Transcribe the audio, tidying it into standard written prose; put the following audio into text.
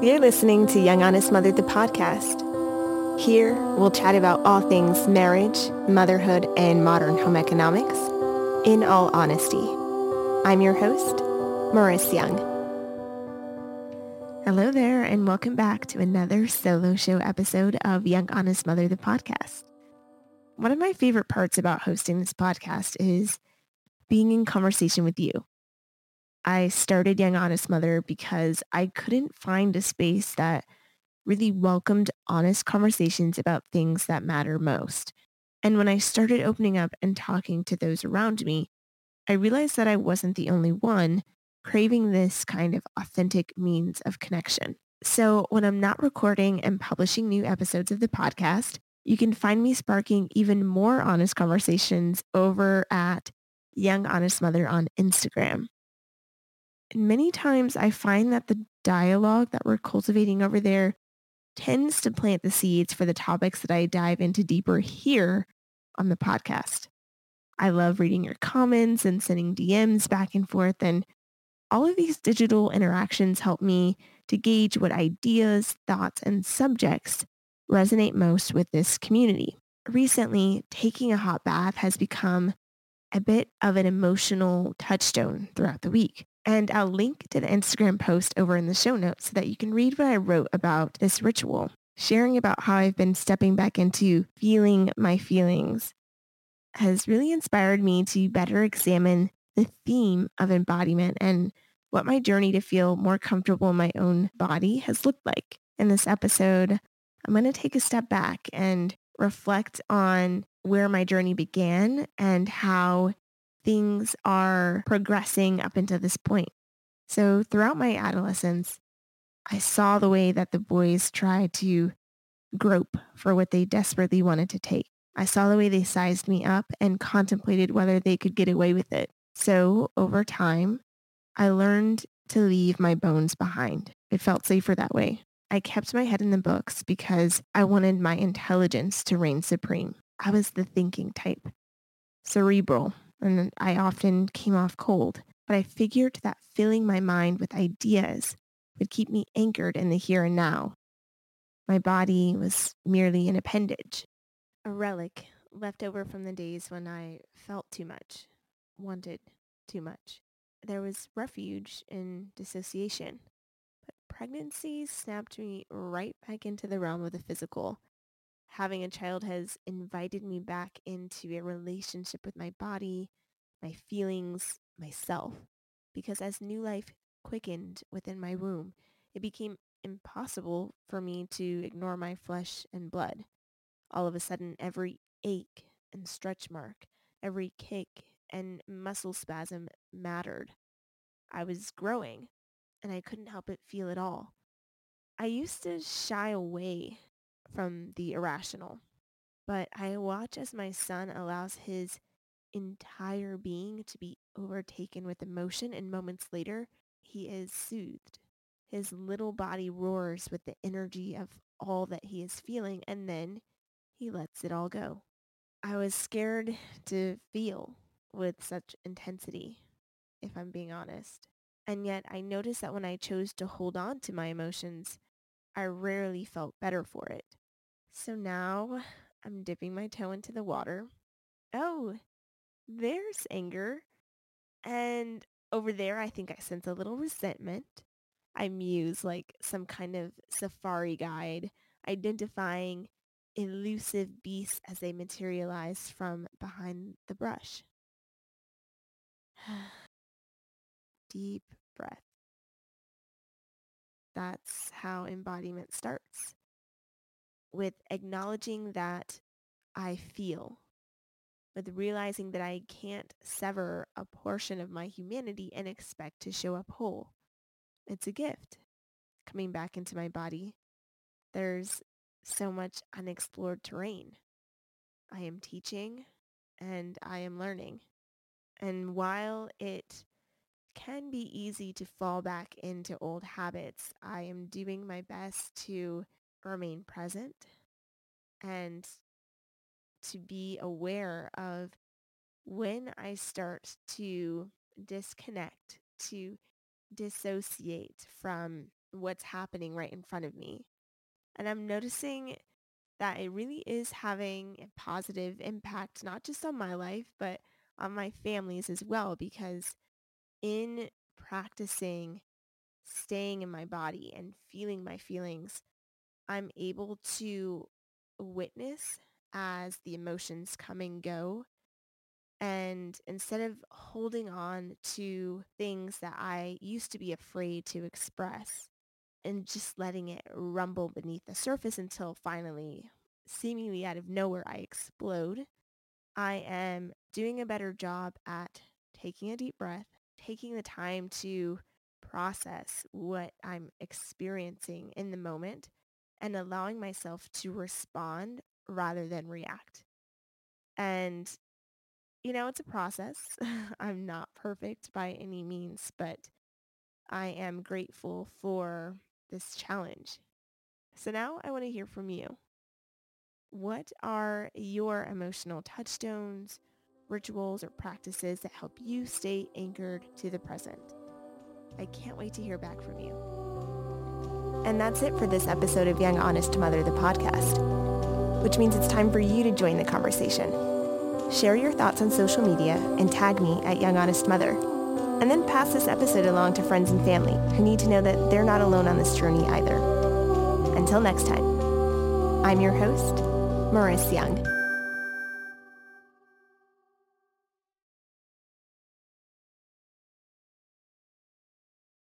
You're listening to Young Honest Mother, the podcast. Here, we'll chat about all things marriage, motherhood, and modern home economics in all honesty. I'm your host, Maurice Young. Hello there, and welcome back to another solo show episode of Young Honest Mother, the podcast. One of my favorite parts about hosting this podcast is being in conversation with you. I started Young Honest Mother because I couldn't find a space that really welcomed honest conversations about things that matter most. And when I started opening up and talking to those around me, I realized that I wasn't the only one craving this kind of authentic means of connection. So when I'm not recording and publishing new episodes of the podcast, you can find me sparking even more honest conversations over at Young Honest Mother on Instagram. And many times I find that the dialogue that we're cultivating over there tends to plant the seeds for the topics that I dive into deeper here on the podcast. I love reading your comments and sending DMs back and forth, and all of these digital interactions help me to gauge what ideas, thoughts, and subjects resonate most with this community. Recently, taking a hot bath has become a bit of an emotional touchstone throughout the week. And I'll link to the Instagram post over in the show notes so that you can read what I wrote about this ritual, sharing about how I've been stepping back into feeling my feelings has really inspired me to better examine the theme of embodiment and what my journey to feel more comfortable in my own body has looked like. In this episode, I'm going to take a step back and reflect on where my journey began and how things are progressing up until this point. So throughout my adolescence, I saw the way that the boys tried to grope for what they desperately wanted to take. I saw the way they sized me up and contemplated whether they could get away with it. So over time, I learned to leave my bones behind. It felt safer that way. I kept my head in the books because I wanted my intelligence to reign supreme. I was the thinking type, cerebral. And I often came off cold, but I figured that filling my mind with ideas would keep me anchored in the here and now. My body was merely an appendage, a relic left over from the days when I felt too much, wanted too much. There was refuge in dissociation, but pregnancy snapped me right back into the realm of the physical. Having a child has invited me back into a relationship with my body, my feelings, myself, because as new life quickened within my womb, it became impossible for me to ignore my flesh and blood. All of a sudden, every ache and stretch mark, every kick and muscle spasm mattered. I was growing, and I couldn't help but feel it all. I used to shy away from the irrational, but I watch as my son allows his entire being to be overtaken with emotion, and moments later, he is soothed. His little body roars with the energy of all that he is feeling, and then he lets it all go. I was scared to feel with such intensity, if I'm being honest, and yet I noticed that when I chose to hold on to my emotions, I rarely felt better for it. So now I'm dipping my toe into the water. Oh, there's anger. And over there, I think I sense a little resentment. I muse like some kind of safari guide, identifying elusive beasts as they materialize from behind the brush. Deep breath. That's how embodiment starts, with acknowledging that I feel, with realizing that I can't sever a portion of my humanity and expect to show up whole. It's a gift, coming back into my body. There's so much unexplored terrain. I am teaching and I am learning. And while it can be easy to fall back into old habits, I am doing my best to remain present and to be aware of when I start to disconnect, to dissociate from what's happening right in front of me. And I'm noticing that it really is having a positive impact, not just on my life, but on my family's as well, because in practicing staying in my body and feeling my feelings, I'm able to witness as the emotions come and go. And instead of holding on to things that I used to be afraid to express and just letting it rumble beneath the surface until finally, seemingly out of nowhere, I explode, I am doing a better job at taking a deep breath, taking the time to process what I'm experiencing in the moment, and allowing myself to respond rather than react. And, you know, it's a process. I'm not perfect by any means, but I am grateful for this challenge. So now I want to hear from you. What are your emotional touchstones, rituals, or practices that help you stay anchored to the present? I can't wait to hear back from you. And that's it for this episode of Young Honest Mother, the podcast, which means it's time for you to join the conversation. Share your thoughts on social media and tag me at Young Honest Mother. And then pass this episode along to friends and family who need to know that they're not alone on this journey either. Until next time, I'm your host, Maurice Young.